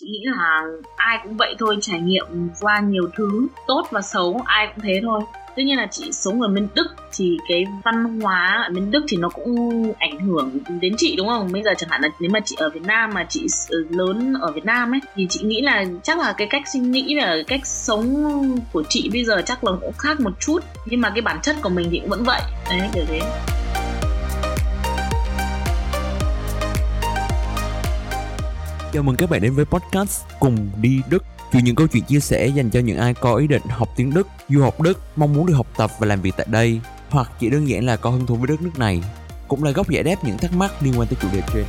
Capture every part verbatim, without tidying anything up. Chị nghĩ là ai cũng vậy thôi, trải nghiệm qua nhiều thứ tốt và xấu, ai cũng thế thôi. Tuy nhiên là chị sống ở bên Đức thì cái văn hóa ở bên Đức thì nó cũng ảnh hưởng đến chị đúng không? Bây giờ chẳng hạn là nếu mà chị ở Việt Nam mà chị lớn ở Việt Nam ấy thì chị nghĩ là chắc là cái cách suy nghĩ và cái cách sống của chị bây giờ chắc là cũng khác một chút, nhưng mà cái bản chất của mình thì cũng vẫn vậy. Đấy, kiểu thế. Chào mừng các bạn đến với podcast Cùng Đi Đức, chuyện những câu chuyện chia sẻ dành cho những ai có ý định học tiếng Đức, du học Đức, mong muốn được học tập và làm việc tại đây, hoặc chỉ đơn giản là có hứng thú với đất nước này, cũng là góc giải đáp những thắc mắc liên quan tới chủ đề trên.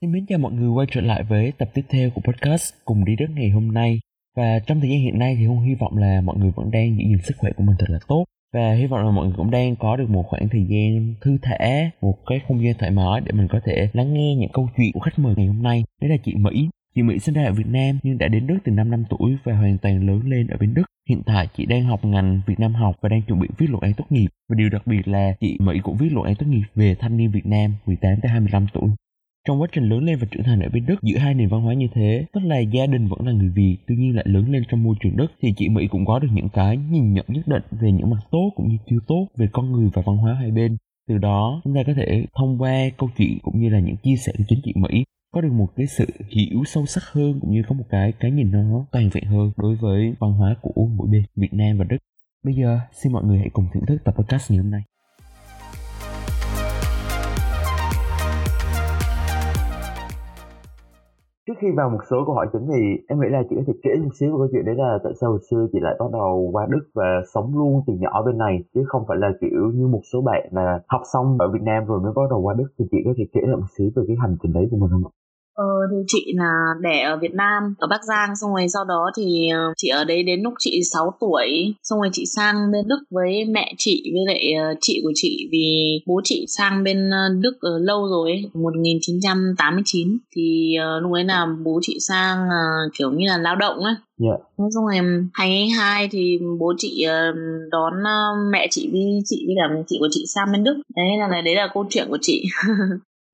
Xin mến chào mọi người quay trở lại với tập tiếp theo của podcast Cùng Đi Đức ngày hôm nay. Và trong thời gian hiện nay thì Hùng hy vọng là mọi người vẫn đang giữ gìn sức khỏe của mình thật là tốt. Và hy vọng là mọi người cũng đang có được một khoảng thời gian thư thả, một cái không gian thoải mái để mình có thể lắng nghe những câu chuyện của khách mời ngày hôm nay. Đấy là chị Mỹ. Chị Mỹ sinh ra ở Việt Nam nhưng đã đến Đức từ năm năm tuổi và hoàn toàn lớn lên ở bên Đức. Hiện tại chị đang học ngành Việt Nam học và đang chuẩn bị viết luận án tốt nghiệp. Và điều đặc biệt là chị Mỹ cũng viết luận án tốt nghiệp về thanh niên Việt Nam mười tám đến hai mươi lăm tuổi. Trong quá trình lớn lên và trưởng thành ở bên Đức, giữa hai nền văn hóa như thế, tức là gia đình vẫn là người Việt, tuy nhiên lại lớn lên trong môi trường Đức, thì chị Mỹ cũng có được những cái nhìn nhận nhất định về những mặt tốt cũng như chưa tốt về con người và văn hóa hai bên. Từ đó, chúng ta có thể thông qua câu chuyện cũng như là những chia sẻ của chính chị Mỹ, có được một cái sự hiểu sâu sắc hơn cũng như có một cái cái nhìn nó toàn vẹn hơn đối với văn hóa của mỗi bên, Việt Nam và Đức. Bây giờ, xin mọi người hãy cùng thưởng thức tập podcast ngày hôm nay. Trước khi vào một số câu hỏi chính thì em nghĩ là chị có thể kể một xíu về câu chuyện đấy là tại sao hồi xưa chị lại bắt đầu qua Đức và sống luôn từ nhỏ bên này, chứ không phải là kiểu như một số bạn là học xong ở Việt Nam rồi mới bắt đầu qua Đức. Thì chị có thể kể lại một xíu về cái hành trình đấy của mình không ạ? Ờ thì chị là đẻ ở Việt Nam, ở Bắc Giang, xong rồi sau đó thì chị ở đấy đến lúc chị sáu tuổi, xong rồi chị sang bên Đức với mẹ chị với lại chị của chị vì bố chị sang bên Đức lâu rồi, một chín tám chín, thì lúc ấy là bố chị sang kiểu như là lao động ấy. Yeah. Xong rồi hai mươi hai thì bố chị đón mẹ chị với chị với cả chị của chị sang bên Đức. Đấy là đấy là câu chuyện của chị.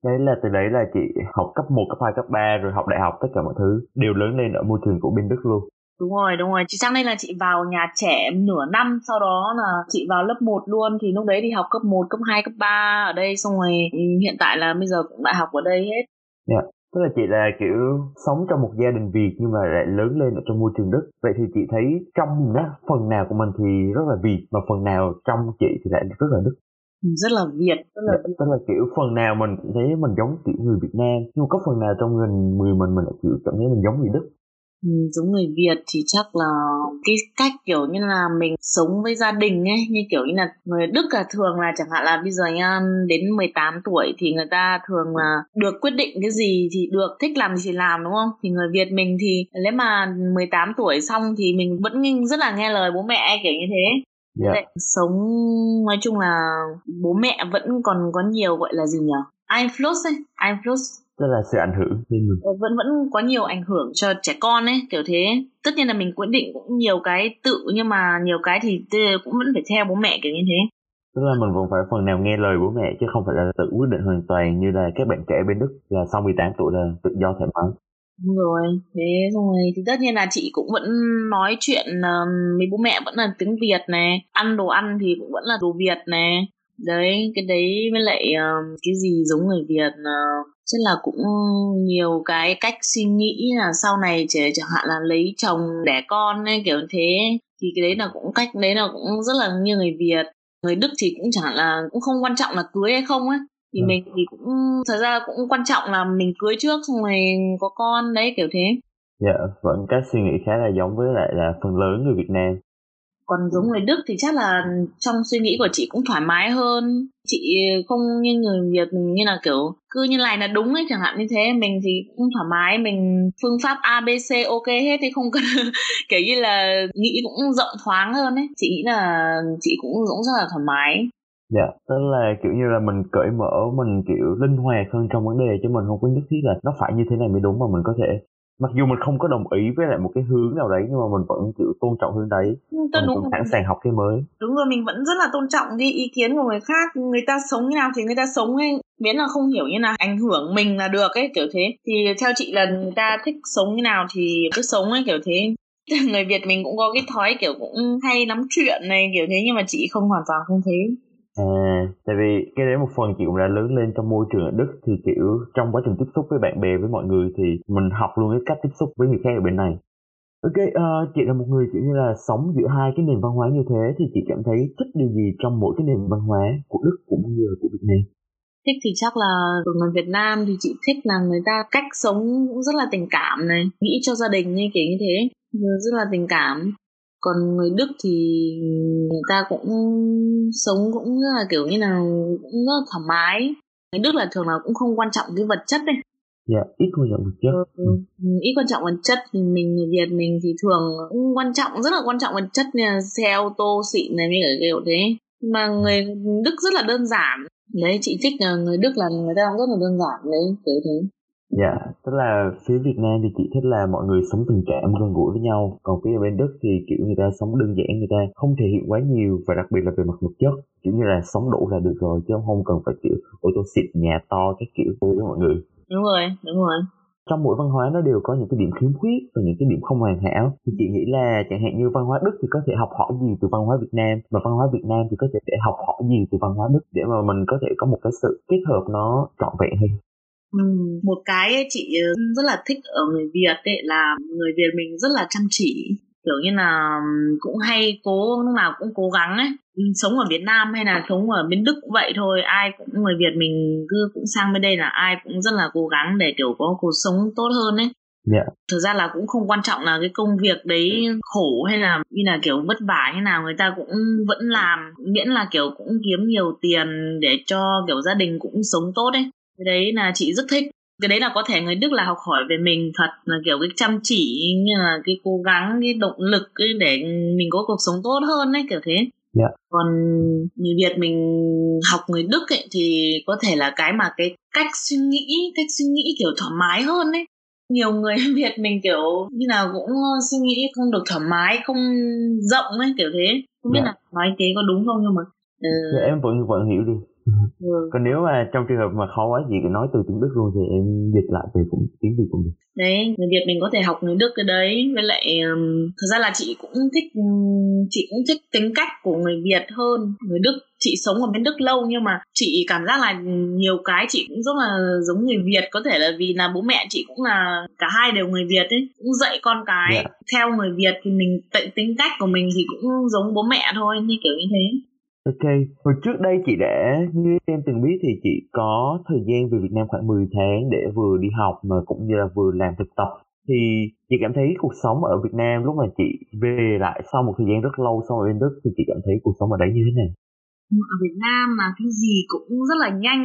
Đấy là từ đấy là chị học cấp một, cấp hai, cấp ba rồi học đại học, tất cả mọi thứ đều lớn lên ở môi trường của bên Đức luôn. Đúng rồi, đúng rồi. Chị sang đây là chị vào nhà trẻ nửa năm, sau đó là chị vào lớp một luôn. Thì lúc đấy thì học cấp một, cấp hai, cấp ba ở đây, xong rồi hiện tại là bây giờ cũng đại học ở đây hết. Dạ, yeah. Tức là chị là kiểu sống trong một gia đình Việt nhưng mà lại lớn lên ở trong môi trường Đức. Vậy thì chị thấy trong đó, phần nào của mình thì rất là Việt và phần nào trong chị thì lại rất là Đức? Rất là Việt, rất là... Dạ, tức là kiểu phần nào mình cũng thấy mình giống kiểu người Việt Nam, nhưng mà có phần nào trong người mình mình lại kiểu cảm thấy mình giống người Đức. Ừ, giống người Việt thì chắc là cái cách kiểu như là mình sống với gia đình ấy, như kiểu như là người Đức là thường là chẳng hạn là bây giờ nha, đến mười tám tuổi thì người ta thường là được quyết định cái gì thì được, thích làm gì thì làm, đúng không? Thì người Việt mình thì nếu mà mười tám tuổi xong thì mình vẫn rất là nghe lời bố mẹ, kiểu như thế. Yeah. Sống nói chung là bố mẹ vẫn còn có nhiều gọi là gì nhỉ? Einfluss ấy, Einfluss. Tức là sự ảnh hưởng lên mình. Vẫn vẫn có nhiều ảnh hưởng cho trẻ con ấy, kiểu thế. Tất nhiên là mình quyết định cũng nhiều cái tự, nhưng mà nhiều cái thì cũng vẫn phải theo bố mẹ kiểu như thế. Tức là mình vẫn phải phần nào nghe lời bố mẹ chứ không phải là tự quyết định hoàn toàn như là các bạn trẻ bên Đức là sau mười tám tuổi là tự do thoải mái. Đúng rồi, thế xong rồi thì tất nhiên là chị cũng vẫn nói chuyện với bố mẹ vẫn là tiếng Việt này, ăn đồ ăn thì cũng vẫn là đồ Việt này. Đấy, cái đấy với lại cái gì giống người Việt chắc là cũng nhiều cái cách suy nghĩ là sau này trẻ chẳng hạn là lấy chồng đẻ con ấy, kiểu thế. Thì cái đấy là cũng cách đấy là cũng rất là như người Việt. Người Đức thì cũng chẳng hạn là cũng không quan trọng là cưới hay không ấy. Thì mình thì cũng thật ra cũng quan trọng là mình cưới trước xong rồi có con đấy, kiểu thế. Dạ, vẫn cái suy nghĩ khá là giống với lại là phần lớn người Việt Nam. Còn giống người Đức thì chắc là trong suy nghĩ của chị cũng thoải mái hơn. Chị không như người Việt mình như là kiểu cứ như này là đúng ấy chẳng hạn như thế. Mình thì cũng thoải mái, mình phương pháp a bê xê ok hết thì không cần kiểu như là nghĩ cũng rộng thoáng hơn ấy. Chị nghĩ là chị cũng cũng rất là thoải mái. Dạ, tức là kiểu như là mình cởi mở, mình kiểu linh hoạt hơn trong vấn đề, chứ mình không có nhất thiết là nó phải như thế này mới đúng mà mình có thể mặc dù mình không có đồng ý với lại một cái hướng nào đấy nhưng mà mình vẫn chịu tôn trọng hướng đấy, mình cũng sẵn sàng học cái mới. Đúng rồi, mình vẫn rất là tôn trọng đi ý kiến của người khác, người ta sống như nào thì người ta sống ấy, miễn là không hiểu như nào ảnh hưởng mình là được ấy, kiểu thế. Thì theo chị là người ta thích sống như nào thì cứ sống ấy, kiểu thế. Người Việt mình cũng có cái thói kiểu cũng hay lắm chuyện này kiểu thế, nhưng mà chị không, hoàn toàn không thế. À, tại vì cái đấy một phần chị cũng đã lớn lên trong môi trường ở Đức, thì kiểu trong quá trình tiếp xúc với bạn bè với mọi người thì mình học luôn cái cách tiếp xúc với người khác ở bên này. Ok, uh, chị là một người kiểu như là sống giữa hai cái nền văn hóa như thế, thì chị cảm thấy thích điều gì trong mỗi cái nền văn hóa của Đức cũng như của Việt Nam? Thích thì chắc là của người Việt Nam thì chị thích là người ta cách sống cũng rất là tình cảm này, nghĩ cho gia đình như kiểu như thế, rất là tình cảm. Còn người Đức thì người ta cũng sống cũng rất là kiểu như là cũng rất là thoải mái. Người Đức là thường là cũng không quan trọng cái vật chất đấy. Dạ, yeah, ít quan trọng vật chất. Ừ, ít quan trọng vật chất. Thì mình người Việt mình thì thường cũng quan trọng, rất là quan trọng vật chất, như là xe ô tô xịn này mới ở kiểu thế. Mà người Đức rất là đơn giản. Đấy, chị thích người Đức là người ta cũng rất là đơn giản đấy, kiểu thế. Dạ, yeah, tức là phía Việt Nam thì chị thích là mọi người sống tình cảm gần gũi với nhau. Còn phía bên Đức thì kiểu người ta sống đơn giản, người ta không thể hiện quá nhiều. Và đặc biệt là về mặt vật chất, kiểu như là sống đủ là được rồi, chứ không cần phải kiểu ô tô xịn, nhà to, cái kiểu với mọi người. Đúng rồi, đúng rồi. Trong mỗi văn hóa nó đều có những cái điểm khiếm khuyết và những cái điểm không hoàn hảo. Thì chị nghĩ là chẳng hạn như văn hóa Đức thì có thể học hỏi gì từ văn hóa Việt Nam, và văn hóa Việt Nam thì có thể để học hỏi gì từ văn hóa Đức, để mà mình có thể có một cái sự kết hợp nó trọn vẹn hơn. Ừ, một cái chị rất là thích ở người Việt ấy là người Việt mình rất là chăm chỉ, kiểu như là cũng hay cố, lúc nào cũng cố gắng ấy. Sống ở Việt Nam hay là sống ở bên Đức cũng vậy thôi, ai cũng người Việt mình cứ cũng sang bên đây là ai cũng rất là cố gắng để kiểu có cuộc sống tốt hơn ấy. Yeah. Thực ra là cũng không quan trọng là cái công việc đấy khổ hay là như là kiểu vất vả như nào, người ta cũng vẫn làm, miễn là kiểu cũng kiếm nhiều tiền để cho kiểu gia đình cũng sống tốt ấy. Cái đấy là chị rất thích. Cái đấy là có thể người Đức là học hỏi về mình thật, là kiểu cái chăm chỉ, như là cái cố gắng, cái động lực cái để mình có cuộc sống tốt hơn ấy, kiểu thế. Yeah. Còn người Việt mình học người Đức ấy, thì có thể là cái mà cái cách suy nghĩ, cách suy nghĩ kiểu thoải mái hơn ấy. Nhiều người Việt mình kiểu như nào cũng suy nghĩ không được thoải mái, không rộng ấy, kiểu thế. Không biết yeah. là nói thế có đúng không nhưng mà... Ừ. Dạ, em vẫn, vẫn hiểu đi. Ừ. Còn nếu mà trong trường hợp mà khó quá gì cứ nói từ tiếng Đức luôn thì em dịch lại về cũng tiếng Việt cũng được. Đấy, người Việt mình có thể học người Đức cái đấy. Với lại um, thật ra là chị cũng thích chị cũng thích tính cách của người Việt hơn người Đức. Chị sống ở bên Đức lâu nhưng mà chị cảm giác là nhiều cái chị cũng rất là giống người Việt. Có thể là vì là bố mẹ chị cũng là cả hai đều người Việt ấy, cũng dạy con cái yeah. theo người Việt thì mình tính cách của mình thì cũng giống bố mẹ thôi, như kiểu như thế. Ok, hồi trước đây chị đã, như em từng biết thì chị có thời gian về Việt Nam khoảng mười tháng để vừa đi học mà cũng như là vừa làm thực tập. Thì chị cảm thấy cuộc sống ở Việt Nam lúc mà chị về lại sau một thời gian rất lâu sau ở bên Đức thì chị cảm thấy cuộc sống ở đấy như thế nào? Ở Việt Nam mà cái gì cũng rất là nhanh.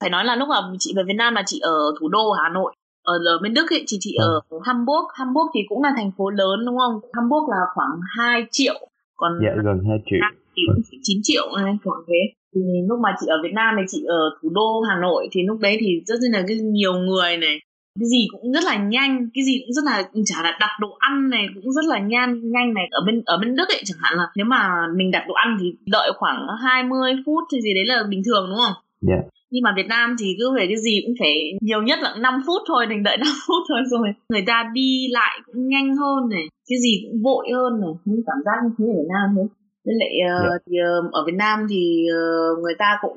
Phải nói là lúc mà chị về Việt Nam là chị ở thủ đô Hà Nội. Ở bên Đức ấy, chị, chị à. ở Hamburg. Hamburg thì cũng là thành phố lớn đúng không? Hamburg là khoảng hai triệu. Còn dạ, gần hai triệu. Thì cũng chỉ chín triệu này, khoảng thế. Thì lúc mà chị ở Việt Nam này, chị ở thủ đô Hà Nội thì lúc đấy thì rất là cái nhiều người này, cái gì cũng rất là nhanh, cái gì cũng rất là, chả là đặt đồ ăn này cũng rất là nhanh nhanh này. Ở bên ở bên Đức ấy chẳng hạn là nếu mà mình đặt đồ ăn thì đợi khoảng hai mươi phút thì gì đấy là bình thường đúng không? Dạ. Yeah. Nhưng mà Việt Nam thì cứ về cái gì cũng phải nhiều nhất là năm phút thôi, mình đợi năm phút thôi rồi. Người ta đi lại cũng nhanh hơn này, cái gì cũng vội hơn này, mình cảm giác như thế ở Việt Nam thế. Với lại uh, yeah. thì, uh, ở Việt Nam thì uh, người ta cũng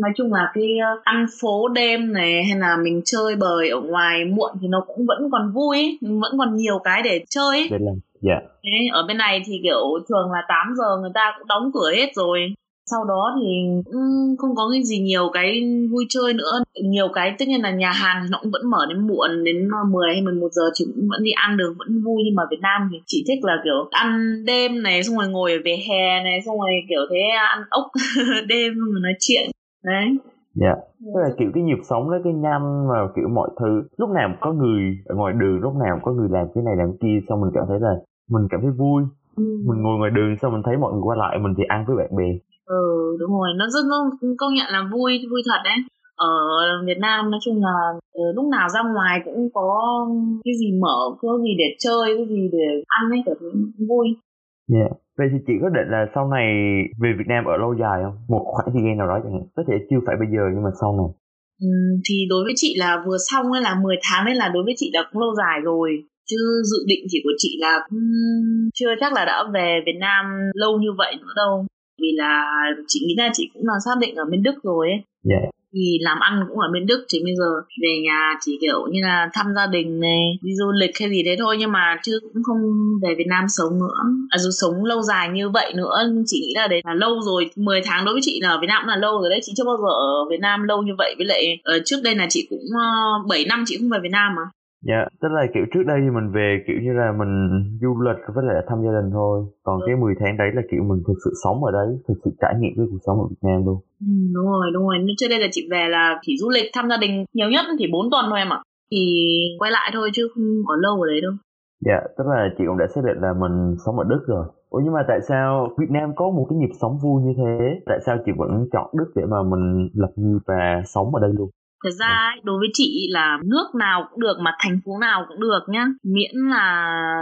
nói chung là cái uh, ăn phố đêm này hay là mình chơi bời ở ngoài muộn thì nó cũng vẫn còn vui ấy, vẫn còn nhiều cái để chơi ấy. Yeah. Đấy, ở bên này thì kiểu thường là tám giờ người ta cũng đóng cửa hết rồi. Sau đó thì um, không có cái gì nhiều cái vui chơi nữa. Nhiều cái tất nhiên là nhà hàng nó cũng vẫn mở đến muộn, đến mười hay mười một giờ thì cũng vẫn đi ăn được, vẫn vui. Nhưng mà Việt Nam thì chỉ thích là kiểu ăn đêm này, xong rồi ngồi ở vỉa hè này, xong rồi kiểu thế ăn ốc đêm, xong rồi nói chuyện. Đấy. Dạ, yeah. Tức là kiểu cái nhịp sống đó, cái nhanh và kiểu mọi thứ. Lúc nào cũng có người ở ngoài đường, lúc nào cũng có người làm cái này làm cái kia. Xong mình cảm thấy là mình cảm thấy vui. ừ. Mình ngồi ngoài đường xong mình thấy mọi người qua lại, mình thì ăn với bạn bè. Ừ, đúng rồi, nó rất nó công nhận là vui vui thật đấy. Ở Việt Nam nói chung là lúc nào ra ngoài cũng có cái gì mở, cái gì để chơi, cái gì để ăn ấy, kiểu vui. Yeah. Vậy thì chị có định là sau này về Việt Nam ở lâu dài không? Một khoảng thời gian nào đó chẳng hạn, có thể chưa phải bây giờ nhưng mà sau này. Ừ, thì đối với chị là vừa xong ấy là mười tháng ấy là đối với chị đã cũng lâu dài rồi. Chứ dự định chỉ của chị là cũng chưa chắc là đã về Việt Nam lâu như vậy nữa đâu. Vì là chị nghĩ là chị cũng là xác định ở bên Đức rồi ấy. Yeah. Thì làm ăn cũng ở bên Đức, thì bây giờ về nhà chỉ kiểu như là thăm gia đình này, đi du lịch hay gì đấy thôi, nhưng mà chứ cũng không về Việt Nam sống nữa, à, dù sống lâu dài như vậy nữa. Chị nghĩ là đấy là lâu rồi, mười tháng đối với chị là ở Việt Nam cũng là lâu rồi đấy. Chị chưa bao giờ ở Việt Nam lâu như vậy, với lại trước đây là chị cũng bảy năm chị không về Việt Nam mà. Dạ, yeah, tức là kiểu trước đây thì mình về kiểu như là mình du lịch với lại thăm gia đình thôi. Còn cái mười tháng đấy là kiểu mình thực sự sống ở đấy, thực sự trải nghiệm cái cuộc sống ở Việt Nam luôn. Ừ, đúng rồi, đúng rồi. Trước đây là chị về là chỉ du lịch thăm gia đình, nhiều nhất chỉ bốn tuần thôi em ạ. Thì quay lại thôi chứ không có lâu ở đấy đâu. Dạ, yeah, tức là chị cũng đã xác định là mình sống ở Đức rồi. Ủa nhưng mà tại sao Việt Nam có một cái nhịp sống vui như thế? Tại sao chị vẫn chọn Đức để mà mình lập nghiệp và sống ở đây luôn? Thật ra đối với chị là nước nào cũng được mà thành phố nào cũng được nhá, miễn là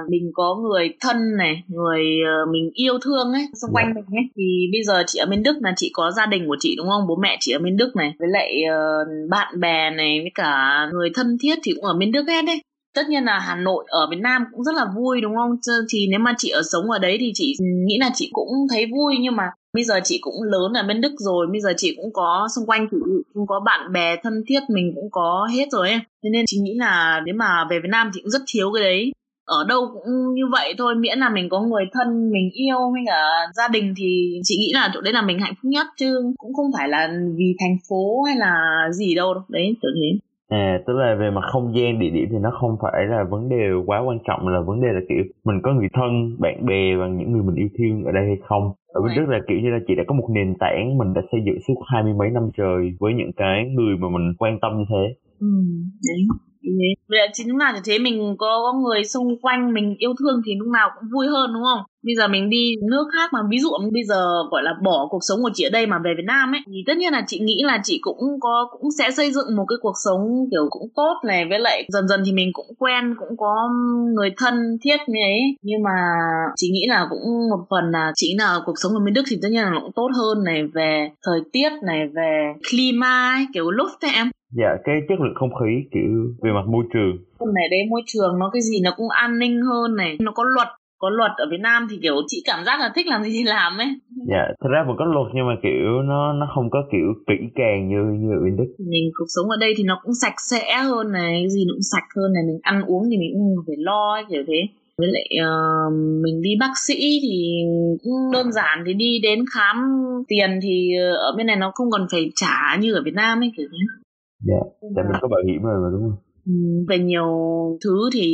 mình có người thân này, người mình yêu thương ấy xung quanh mình ấy. Thì bây giờ chị ở bên Đức là chị có gia đình của chị đúng không, bố mẹ chị ở bên Đức này, với lại uh, bạn bè này, với cả người thân thiết thì cũng ở bên Đức hết đấy. Tất nhiên là Hà Nội ở Việt Nam cũng rất là vui đúng không, thì nếu mà chị ở sống ở đấy thì chị nghĩ là chị cũng thấy vui, nhưng mà bây giờ chị cũng lớn ở bên Đức rồi, bây giờ chị cũng có xung quanh, chị cũng có bạn bè thân thiết, mình cũng có hết rồi em. Thế nên chị nghĩ là nếu mà về Việt Nam thì cũng rất thiếu cái đấy. Ở đâu cũng như vậy thôi, miễn là mình có người thân, mình yêu hay cả gia đình thì chị nghĩ là chỗ đấy là mình hạnh phúc nhất, chứ cũng không phải là vì thành phố hay là gì đâu đâu. Đấy, tưởng thế. À, tức là về mặt không gian, địa điểm thì nó không phải là vấn đề quá quan trọng, là vấn đề là kiểu mình có người thân, bạn bè và những người mình yêu thương ở đây hay không. Ở bên Đức là kiểu như là chị đã có một nền tảng mình đã xây dựng suốt hai mươi mấy năm trời với những cái người mà mình quan tâm như thế. Ừ, đấy. Vậy là chính là như thế, mình có người xung quanh mình yêu thương thì lúc nào cũng vui hơn đúng không? Bây giờ mình đi nước khác mà ví dụ bây giờ gọi là bỏ cuộc sống của chị ở đây mà về Việt Nam ấy, thì tất nhiên là chị nghĩ là chị cũng có cũng sẽ xây dựng một cái cuộc sống kiểu cũng tốt này, với lại dần dần thì mình cũng quen, cũng có người thân thiết như ấy. Nhưng mà chị nghĩ là cũng một phần là chính là cuộc sống ở bên Đức thì tất nhiên là nó cũng tốt hơn này, về thời tiết này, về clima ấy, kiểu Luft ấy em. Dạ, cái chất lượng không khí kiểu về mặt môi trường. Này đấy, môi trường nó cái gì nó cũng an ninh hơn này, nó có luật. Có luật ở Việt Nam thì kiểu chị cảm giác là thích làm gì thì làm ấy. Dạ, yeah, thật ra vẫn có luật nhưng mà kiểu nó nó không có kiểu kỹ càng như như ở bên Đức. Mình cuộc sống ở đây thì nó cũng sạch sẽ hơn này, cái gì nó cũng sạch hơn này, mình ăn uống thì mình cũng phải lo ấy, kiểu thế. Với lại uh, mình đi bác sĩ thì cũng đơn giản, thì đi đến khám tiền thì ở bên này nó không còn phải trả như ở Việt Nam ấy, kiểu thế. Dạ, yeah, tại mình có bảo hiểm rồi mà đúng không? Về nhiều thứ thì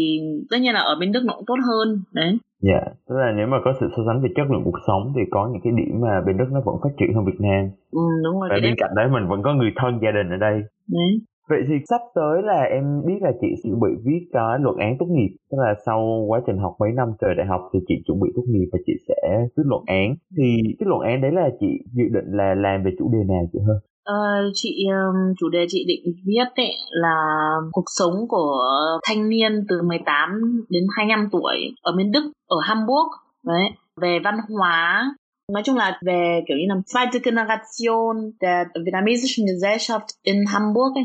tất nhiên là ở bên Đức nó cũng tốt hơn đấy. Dạ, yeah, tức là nếu mà có sự so sánh về chất lượng cuộc sống thì có những cái điểm mà bên Đức nó vẫn phát triển hơn Việt Nam. Ừ, đúng rồi. Và bên cạnh đấy mình vẫn có người thân, gia đình ở đây. Đấy. Vậy thì sắp tới là em biết là chị chuẩn bị viết cái luận án tốt nghiệp, tức là sau quá trình học mấy năm trời đại học thì chị chuẩn bị tốt nghiệp và chị sẽ viết luận án. Thì cái luận án đấy là chị dự định là làm về chủ đề nào chị hơn? Uh, chị um, chủ đề chị định viết ấy là cuộc sống của thanh niên từ mười tám đến hai mươi lăm tuổi ở bên Đức, ở Hamburg đấy, về văn hóa, nói chung là về kiểu như là zweite Generation der Vietnamesischen Gesellschaft in Hamburg ấy.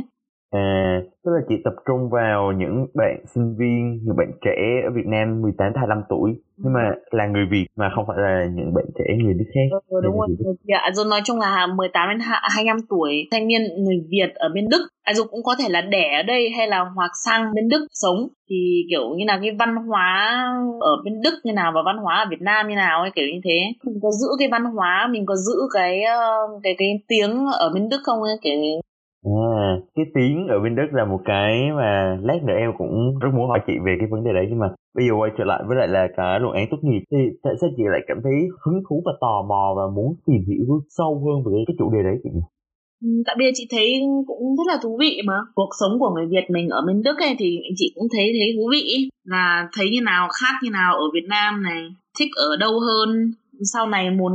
À, tức là chị tập trung vào những bạn sinh viên, những bạn trẻ ở Việt Nam mười tám đến hai mươi lăm tuổi, nhưng mà là người Việt mà không phải là những bạn trẻ người nước khác. Ừ, đúng rồi. Dạ, rồi nói chung là mười tám đến hai mươi lăm tuổi thanh niên người Việt ở bên Đức, à, dù cũng có thể là đẻ ở đây hay là hoặc sang bên Đức sống, thì kiểu như là cái văn hóa ở bên Đức như nào và văn hóa ở Việt Nam như nào ấy, kiểu như thế. Mình có giữ cái văn hóa, mình có giữ cái cái cái tiếng ở bên Đức không ấy, kiểu à, cái tiếng ở bên Đức là một cái mà lát nữa em cũng rất muốn hỏi chị về cái vấn đề đấy, nhưng mà bây giờ quay trở lại với lại là cả luận án tốt nghiệp, thì tại sao chị lại cảm thấy hứng thú và tò mò và muốn tìm hiểu sâu hơn về cái chủ đề đấy chị? Tại vì chị thấy cũng rất là thú vị mà. Cuộc sống của người Việt mình ở bên Đức ấy thì chị cũng thấy thấy thú vị, là thấy như nào khác như nào ở Việt Nam này, thích ở đâu hơn, sau này muốn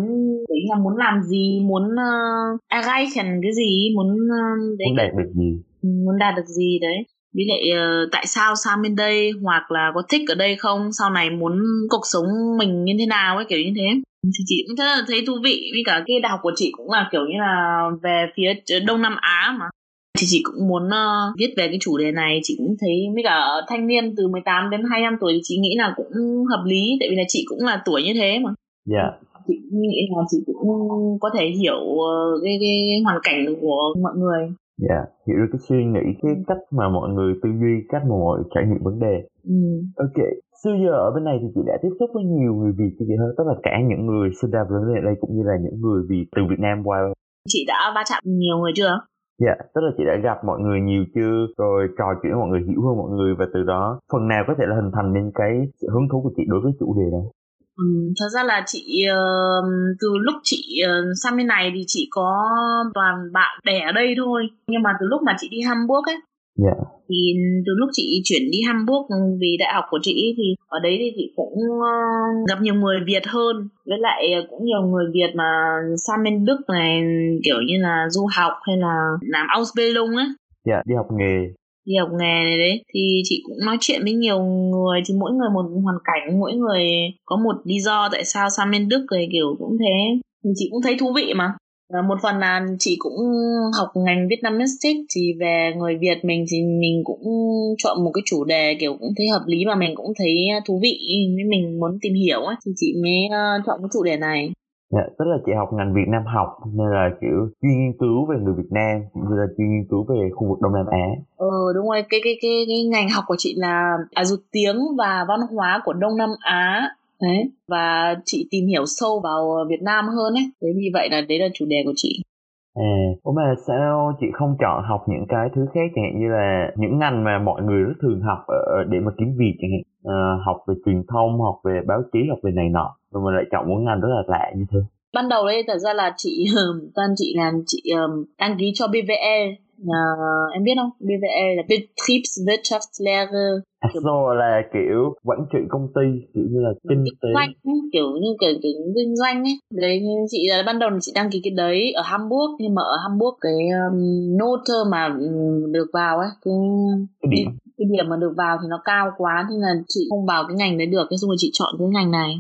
đấy là muốn làm gì, muốn uh, erreichen cái gì, muốn uh, đấy, muốn đạt được gì, muốn đạt được gì đấy. Với lại uh, tại sao sang bên đây, hoặc là có thích ở đây không, sau này muốn cuộc sống mình như thế nào ấy, kiểu như thế. Thì chị cũng rất thấy thú vị, với cả cái đại học của chị cũng là kiểu như là về phía Đông Nam Á mà. Thì chị cũng muốn uh, viết về cái chủ đề này. Chị cũng thấy với cả thanh niên từ mười tám đến hai mươi lăm tuổi thì chị nghĩ là cũng hợp lý, tại vì là chị cũng là tuổi như thế mà. Dạ yeah. Chị nghĩ là chị cũng có thể hiểu cái, cái, cái hoàn cảnh của mọi người. Dạ, yeah, hiểu được cái suy nghĩ, cái cách mà mọi người tư duy, cách mà mọi người trải nghiệm vấn đề. Ừ. Ok, xưa giờ ở bên này thì chị đã tiếp xúc với nhiều người Việt chị hơn, tức là cả những người sinh ra lớn lên ở đây cũng như là những người Việt từ Việt Nam qua. Chị đã va chạm nhiều người chưa? Dạ, yeah, tức là chị đã gặp mọi người nhiều chưa, rồi trò chuyện mọi người, hiểu hơn mọi người, và từ đó phần nào có thể là hình thành nên cái hứng thú của chị đối với chủ đề này. Ừ, thật ra là chị uh, từ lúc chị uh, sang bên này thì chị có toàn bạn bè ở đây thôi. Nhưng mà từ lúc mà chị đi Hamburg ấy, yeah. Thì từ lúc chị chuyển đi Hamburg vì đại học của chị thì ở đấy thì chị cũng uh, gặp nhiều người Việt hơn. Với lại cũng nhiều người Việt mà sang bên Đức này kiểu như là du học hay là làm Ausbildung ấy. Dạ, yeah, đi học nghề. Đi học nghề này đấy, thì chị cũng nói chuyện với nhiều người, thì mỗi người một hoàn cảnh, mỗi người có một lý do tại sao sang bên Đức rồi kiểu cũng thế. Thì chị cũng thấy thú vị mà. Và một phần là chị cũng học ngành Vietnamese, thì về người Việt mình thì mình cũng chọn một cái chủ đề kiểu cũng thấy hợp lý và mình cũng thấy thú vị, mình muốn tìm hiểu ấy, thì chị mới chọn cái chủ đề này. Dạ, tức là chị học ngành Việt Nam học nên là kiểu chuyên nghiên cứu về người Việt Nam cũng như là chuyên nghiên cứu về khu vực Đông Nam Á. Ờ đúng rồi, cái cái cái cái ngành học của chị là à, du tiếng và văn hóa của Đông Nam Á đấy, và chị tìm hiểu sâu vào Việt Nam hơn ấy, thế vì vậy là đấy là chủ đề của chị. À, ủa mà sao chị không chọn học những cái thứ khác, chẳng hạn như là những ngành mà mọi người rất thường học ở, để mà kiếm việc chẳng hạn, à, học về truyền thông, học về báo chí, học về này nọ, rồi mà lại chọn một ngành rất là lạ như thế? Ban đầu đấy thật ra là chị toàn chị làm chị um, đăng ký cho bê vê e, à, em biết không? bê vê e là Betriebswirtschaftslehre. À, rồi là kiểu quản trị công ty, kiểu như là kinh tế, doanh, kiểu như kiểu kinh doanh ấy. Đấy, chị là ban đầu chị đăng ký cái đấy ở Hamburg, nhưng mà ở Hamburg cái um, note mà um, được vào ấy, cái, cái, điểm. Cái, cái điểm mà được vào thì nó cao quá nên là chị không vào cái ngành đấy được, thế xong rồi chị chọn cái ngành này.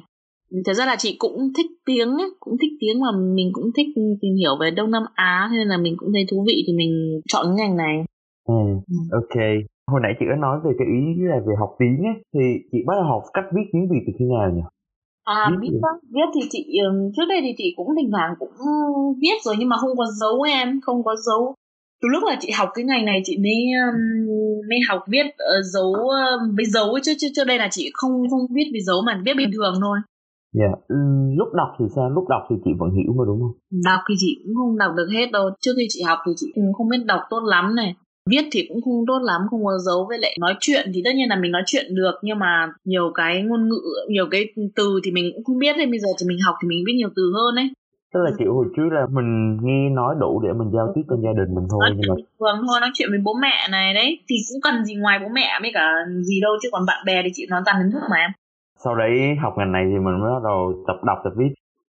Thật ra là chị cũng thích tiếng ấy, cũng thích tiếng mà mình cũng thích tìm hiểu về Đông Nam Á nên là mình cũng thấy thú vị thì mình chọn cái ngành này. Ừ, ok. Hồi nãy chị có nói về cái ý là về học tiếng ấy, thì chị bắt đầu học cách viết tiếng Việt từ khi nào nhỉ? À, viết á, viết thì chị, trước đây thì chị cũng thỉnh thoảng cũng viết rồi nhưng mà không có dấu em, không có dấu. Từ lúc là chị học cái ngành này chị mới, mới học viết dấu, với dấu chứ, chứ trước đây là chị không, không viết với dấu mà viết bình thường thôi. Dạ, yeah. Lúc đọc thì sao? Lúc đọc thì chị vẫn hiểu mà đúng không? Đọc thì chị cũng không đọc được hết đâu, trước khi chị học thì chị không biết đọc tốt lắm này. Viết thì cũng không tốt lắm, không có dấu, với lại nói chuyện thì tất nhiên là mình nói chuyện được, nhưng mà nhiều cái ngôn ngữ, nhiều cái từ thì mình cũng không biết, nên bây giờ thì mình học thì mình biết nhiều từ hơn ấy. Tức là kiểu hồi trước là mình nghe nói đủ để mình giao tiếp trong gia đình mình thôi. Nói chuyện nhưng mà... thường thôi, nói chuyện với bố mẹ này đấy, thì cũng cần gì ngoài bố mẹ với cả gì đâu, chứ còn bạn bè thì chị nói toàn đến thức mà em. Sau đấy học ngành này thì mình mới bắt đầu tập đọc, tập viết.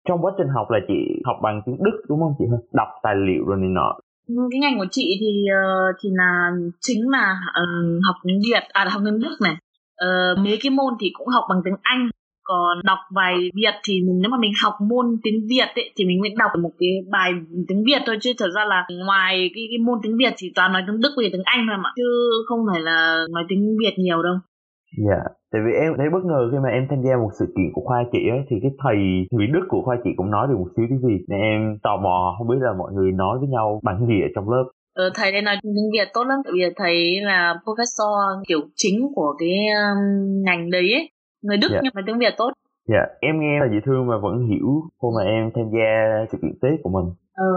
Trong quá trình học là chị học bằng tiếng Đức đúng không chị? Đọc tài liệu rồi này nọ. Cái ngành của chị thì thì là chính là uh, học tiếng Việt, à học tiếng Đức này, uh, mấy cái môn thì cũng học bằng tiếng Anh, còn đọc bài Việt thì mình, nếu mà mình học môn tiếng Việt ấy, thì mình mới đọc một cái bài tiếng Việt thôi, chứ thật ra là ngoài cái, cái môn tiếng Việt thì toàn nói tiếng Đức với tiếng Anh thôi mà, chứ không phải là nói tiếng Việt nhiều đâu. Dạ, yeah. Tại vì em thấy bất ngờ khi mà em tham gia một sự kiện của khoa chị ấy, thì cái thầy người Đức của khoa chị cũng nói được một xíu tiếng Việt, nên em tò mò không biết là mọi người nói với nhau bằng gì ở trong lớp. Ờ, thầy đây nói tiếng Việt tốt lắm, tại vì thầy là professor kiểu chính của cái um, ngành đấy ấy, người Đức, yeah. Nhưng mà tiếng Việt tốt. Dạ, yeah. Em nghe là dễ thương mà vẫn hiểu khi mà em tham gia sự kiện Tết của mình. Ờ.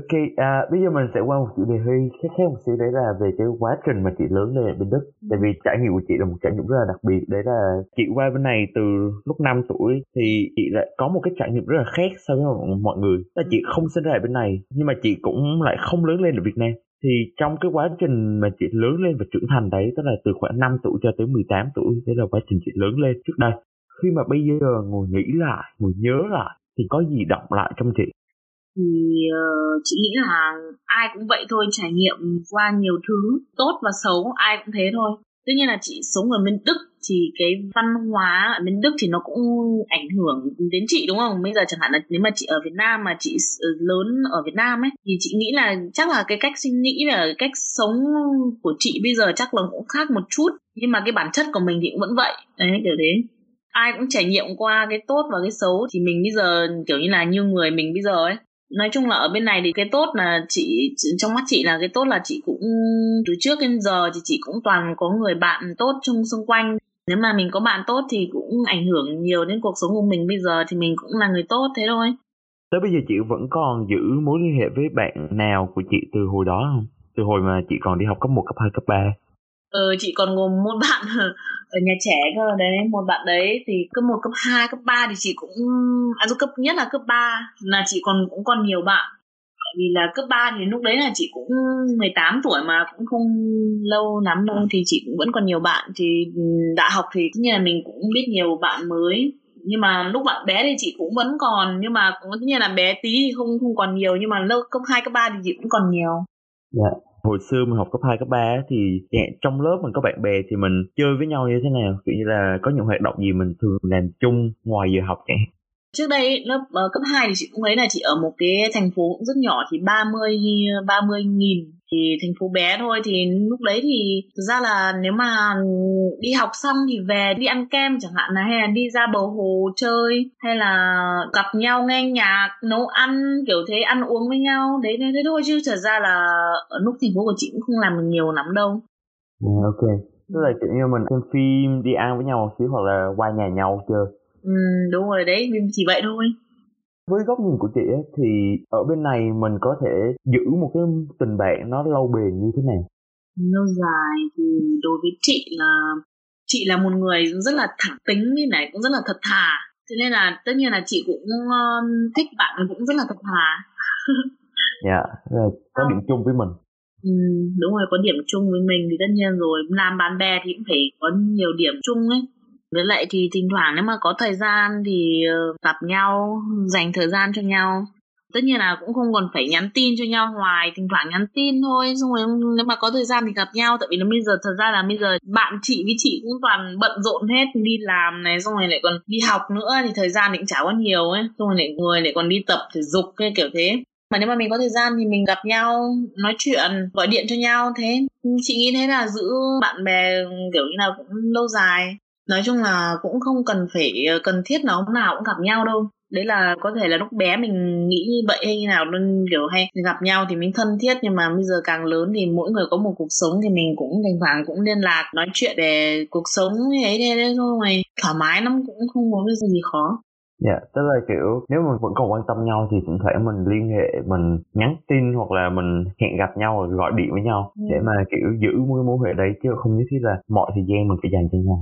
Ok, à, bây giờ mình sẽ qua một chủ đề hơi khác khác một xíu, đấy là về cái quá trình mà chị lớn lên ở bên Đức. Tại vì trải nghiệm của chị là một trải nghiệm rất là đặc biệt, đấy là chị qua bên này từ lúc năm tuổi thì chị lại có một cái trải nghiệm rất là khác so với mọi người. Là chị không sinh ra ở bên này nhưng mà chị cũng lại không lớn lên ở Việt Nam. Thì trong cái quá trình mà chị lớn lên và trưởng thành đấy, tức là từ khoảng năm tuổi cho tới mười tám tuổi, đấy là quá trình chị lớn lên trước đây. Khi mà bây giờ ngồi nghĩ lại, ngồi nhớ lại thì có gì động lại trong chị? Thì uh, chị nghĩ là ai cũng vậy thôi, trải nghiệm qua nhiều thứ tốt và xấu ai cũng thế thôi. Tuy nhiên là chị sống ở bên Đức thì cái văn hóa ở bên Đức thì nó cũng ảnh hưởng đến chị, đúng không? Bây giờ chẳng hạn là nếu mà chị ở Việt Nam mà chị lớn ở Việt Nam ấy thì chị nghĩ là chắc là cái cách suy nghĩ và cái cách sống của chị bây giờ chắc là cũng khác một chút, nhưng mà cái bản chất của mình thì cũng vẫn vậy. Đấy, kiểu thế. Ai cũng trải nghiệm qua cái tốt và cái xấu thì mình bây giờ kiểu như là như người mình bây giờ ấy. Nói chung là ở bên này thì cái tốt là chị, trong mắt chị là cái tốt là chị cũng từ trước đến giờ thì chị cũng toàn có người bạn tốt trong xung quanh. Nếu mà mình có bạn tốt thì cũng ảnh hưởng nhiều đến cuộc sống của mình bây giờ, thì mình cũng là người tốt thế thôi. Tới bây giờ chị vẫn còn giữ mối liên hệ với bạn nào của chị từ hồi đó không? Từ hồi mà chị còn đi học cấp một, cấp hai, cấp ba? Ờ, chị còn gồm một bạn ở nhà trẻ cơ đấy, một bạn đấy thì cấp một, cấp hai, cấp ba thì chị cũng à, cấp nhất là cấp ba là chị còn cũng còn nhiều bạn. Bởi vì là cấp ba thì lúc đấy là chị cũng mười tám tuổi mà cũng không lâu lắm đâu, thì chị cũng vẫn còn nhiều bạn. Thì đại học thì tất nhiên là mình cũng biết nhiều bạn mới, nhưng mà lúc bạn bé thì chị cũng vẫn còn, nhưng mà cũng tất nhiên là bé tí thì không không còn nhiều, nhưng mà lâu cấp hai, cấp ba thì chị cũng còn nhiều. Dạ. Hồi xưa mình học cấp hai, cấp ba thì trong lớp mình có bạn bè thì mình chơi với nhau như thế nào? Kiểu như là có những hoạt động gì mình thường làm chung ngoài giờ học vậy? Trước đây lớp uh, cấp hai thì chị cũng thấy là chị ở một cái thành phố cũng rất nhỏ, thì ba mươi nghìn, thì thành phố bé thôi. Thì lúc đấy thì thực ra là nếu mà đi học xong thì về đi ăn kem chẳng hạn, là hay là đi ra bờ hồ chơi, hay là gặp nhau nghe nhạc, nấu ăn kiểu thế, ăn uống với nhau. Đấy, đấy, đấy thôi, chứ thật ra là ở lúc thành phố của chị cũng không làm được nhiều lắm đâu. Yeah, ok, tức là kiểu như mình xem phim, đi ăn với nhau một xíu, hoặc là qua nhà nhau chơi. Ừ, đúng rồi đấy, chỉ vậy thôi. Với góc nhìn của chị ấy, thì ở bên này mình có thể giữ một cái tình bạn nó lâu bền như thế nào? Lâu dài thì đối với chị là chị là một người rất là thẳng tính như này, cũng rất là thật thà, thế nên là tất nhiên là chị cũng thích bạn cũng rất là thật thà. Dạ, yeah, có điểm chung với mình. Ừ, đúng rồi, có điểm chung với mình thì tất nhiên rồi, làm bạn bè thì cũng phải có nhiều điểm chung ấy. Với lại thì thỉnh thoảng nếu mà có thời gian thì gặp nhau, dành thời gian cho nhau. Tất nhiên là cũng không còn phải nhắn tin cho nhau hoài, thỉnh thoảng nhắn tin thôi. Xong rồi nếu mà có thời gian thì gặp nhau. Tại vì là bây giờ thật ra là bây giờ bạn chị với chị cũng toàn bận rộn hết, đi làm này, xong rồi lại còn đi học nữa, thì thời gian thì cũng chả có nhiều ấy. Xong rồi lại người lại còn đi tập thể dục cái kiểu thế. Mà nếu mà mình có thời gian thì mình gặp nhau, nói chuyện, gọi điện cho nhau thế. Chị nghĩ thế là giữ bạn bè kiểu như nào cũng lâu dài. Nói chung là cũng không cần phải cần thiết nó lúc nào cũng gặp nhau đâu. Đấy là có thể là lúc bé mình nghĩ như vậy hay như nào, nên kiểu hay gặp nhau thì mình thân thiết. Nhưng mà bây giờ càng lớn thì mỗi người có một cuộc sống, thì mình cũng thỉnh thoảng cũng liên lạc, nói chuyện về cuộc sống ấy thế đấy thôi. Thoải mái lắm, cũng không có cái gì khó. Dạ, yeah, tức là kiểu nếu mình vẫn còn quan tâm nhau thì cũng thể mình liên hệ, mình nhắn tin hoặc là mình hẹn gặp nhau rồi gọi điện với nhau. Yeah. Để mà kiểu giữ một cái mối hệ đấy, chứ không nhất thiết là mọi thời gian mình phải dành cho nhau.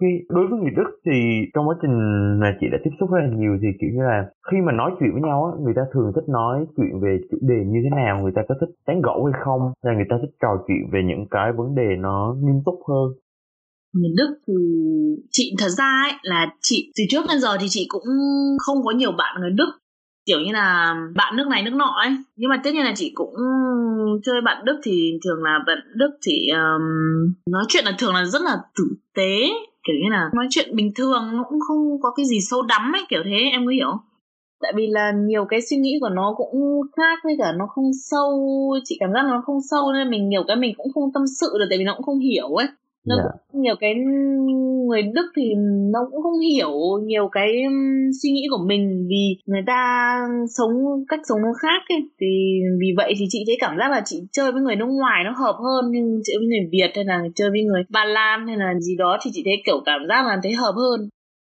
Khi đối với người Đức thì trong quá trình mà chị đã tiếp xúc rất là nhiều thì kiểu như là khi mà nói chuyện với nhau á, người ta thường thích nói chuyện về chủ đề như thế nào, người ta có thích tán gẫu hay không, là người ta thích trò chuyện về những cái vấn đề nó nghiêm túc hơn. Người Đức thì chị thật ra ấy là chị từ trước đến giờ thì chị cũng không có nhiều bạn người Đức, kiểu như là bạn nước này nước nọ ấy. Nhưng mà tất nhiên là chị cũng chơi bạn Đức thì thường là bạn Đức thì um, nói chuyện là thường là rất là tử tế, kiểu như là nói chuyện bình thường, nó cũng không có cái gì sâu đắm ấy, kiểu thế, em có hiểu. Tại vì là nhiều cái suy nghĩ của nó cũng khác, với cả nó không sâu, chị cảm giác nó không sâu nên mình nhiều cái mình cũng không tâm sự được, tại vì nó cũng không hiểu ấy. Nó yeah. Cũng nhiều cái người Đức thì nó cũng không hiểu nhiều cái suy nghĩ của mình, vì người ta sống cách sống nó khác ấy. Thì vì vậy thì chị thấy cảm giác là chị chơi với người nước ngoài nó hợp hơn, nhưng chơi với người Việt hay là chơi với người Ba Lan hay là gì đó thì chị thấy kiểu cảm giác là thấy hợp hơn.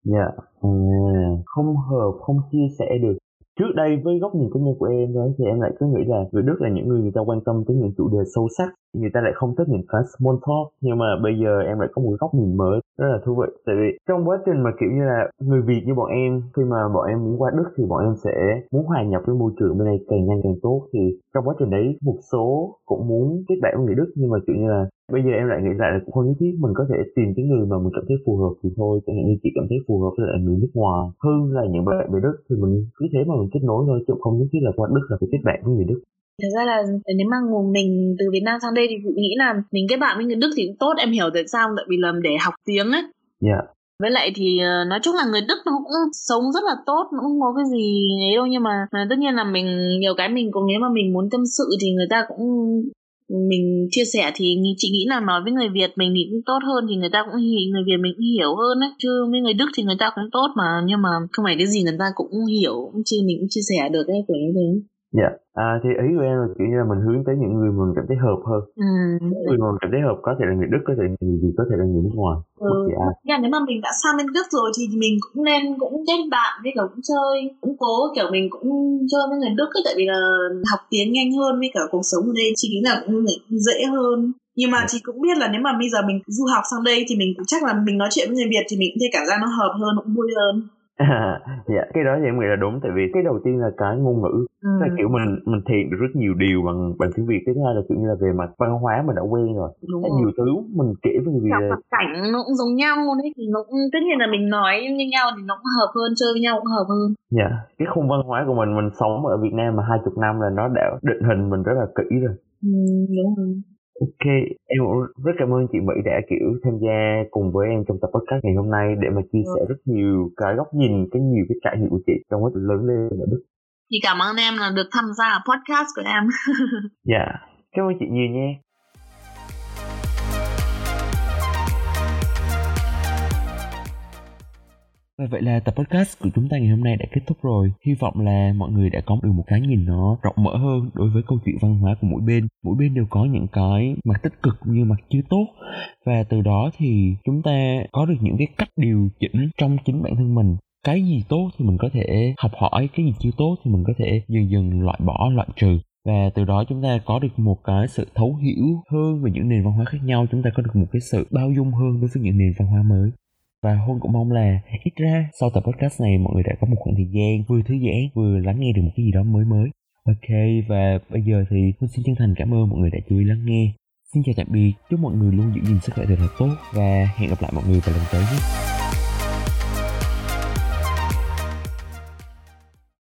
Dạ, yeah. à, không hợp, không chia sẻ được. Trước đây với góc nhìn cá nhân của em đấy thì em lại cứ nghĩ là người Đức là những người người ta quan tâm tới những chủ đề sâu sắc, người ta lại không thích những cái small talk. Nhưng mà bây giờ em lại có một góc nhìn mới rất là thú vị. Tại vì trong quá trình mà kiểu như là người Việt như bọn em, khi mà bọn em muốn qua Đức thì bọn em sẽ muốn hòa nhập với môi trường bên này càng nhanh càng tốt. Thì trong quá trình đấy một số cũng muốn kết bạn với người Đức, nhưng mà kiểu như là Bây giờ em lại nghĩ lại là cũng không nhất thiết mình có thể tìm cái người mà mình cảm thấy phù hợp thì thôi. Chẳng hạn như chị cảm thấy phù hợp với lại người nước ngoài hơn là những bạn về Đức thì mình cứ thế mà mình kết nối thôi, chứ không nhất thiết là qua Đức là phải kết bạn với người Đức. Thật ra là nếu mà nguồn mình từ Việt Nam sang đây thì chị nghĩ là mình kết bạn với người Đức thì cũng tốt, em hiểu tại sao, tại vì là để học tiếng ấy. Dạ yeah. Với lại thì nói chung là người Đức nó cũng sống rất là tốt, nó cũng có cái gì ấy đâu, nhưng mà tất nhiên là mình nhiều cái mình cũng, nếu mà mình muốn tâm sự thì người ta cũng mình chia sẻ, thì chị nghĩ là nói với người Việt mình thì cũng tốt hơn, thì người ta cũng người Việt mình hiểu hơn ấy, chứ với người Đức thì người ta cũng tốt mà, nhưng mà không phải cái gì người ta cũng hiểu, chứ mình cũng chia sẻ được ấy, kiểu như thế. Dạ, yeah. à, thì ý của em là kiểu như là mình hướng tới những người mình cảm thấy hợp hơn. Ừ. Người mà mình cảm thấy hợp có thể là người Đức, có thể là người gì, có thể là người nước ngoài. Ừ. Dạ, nếu mà mình đã sang bên Đức rồi thì mình cũng nên cũng kết bạn với cả cũng chơi, cũng cố kiểu mình cũng chơi với người Đức ấy, tại vì là học tiếng nhanh hơn với cả cuộc sống ở đây chị nghĩ là cũng dễ hơn. Nhưng mà chị cũng biết là nếu mà bây giờ mình du học sang đây thì mình cũng chắc là mình nói chuyện với người Việt thì mình cũng thấy cảm giác nó hợp hơn, cũng vui hơn. À, dạ cái đó thì em nghĩ là đúng, tại vì cái đầu tiên là cái ngôn ngữ, ừ. là kiểu mình mình thiện được rất nhiều điều bằng bằng tiếng Việt, cái thứ hai là kiểu như là về mặt văn hóa mình đã quen rồi, rồi. Nhiều thứ mình kể với người Việt là... cảnh nó cũng giống nhau đấy, thì nó cũng tất nhiên là mình nói như nhau thì nó cũng hợp hơn, chơi với nhau cũng hợp hơn. Dạ cái khung văn hóa của mình mình sống ở Việt Nam mà hai chục năm là nó đã định hình mình rất là kỹ rồi. Ừ, đúng rồi. Ok, em cũng rất cảm ơn chị Mỹ đã kiểu tham gia cùng với em trong tập podcast ngày hôm nay để mà chia sẻ rất nhiều cái góc nhìn, cái nhiều cái trải nghiệm của chị trong quá trình lớn lên ở Đức. Chị cảm ơn em là được tham gia podcast của em. Dạ, yeah. Cảm ơn chị nhiều nha. Vậy là tập podcast của chúng ta ngày hôm nay đã kết thúc rồi. Hy vọng là mọi người đã có được một cái nhìn nó rộng mở hơn đối với câu chuyện văn hóa của mỗi bên. Mỗi bên đều có những cái mặt tích cực cũng như mặt chưa tốt. Và từ đó thì chúng ta có được những cái cách điều chỉnh trong chính bản thân mình. Cái gì tốt thì mình có thể học hỏi, cái gì chưa tốt thì mình có thể dần dần loại bỏ, loại trừ. Và từ đó chúng ta có được một cái sự thấu hiểu hơn về những nền văn hóa khác nhau. Chúng ta có được một cái sự bao dung hơn đối với những nền văn hóa mới. Và Hôn cũng mong là ít ra sau tập podcast này mọi người đã có một khoảng thời gian vừa thư giãn vừa lắng nghe được một cái gì đó mới mới. Ok, và bây giờ thì Hôn xin chân thành cảm ơn mọi người đã chú ý lắng nghe. Xin chào tạm biệt, chúc mọi người luôn giữ gìn sức khỏe thật là tốt và hẹn gặp lại mọi người vào lần tới nhé.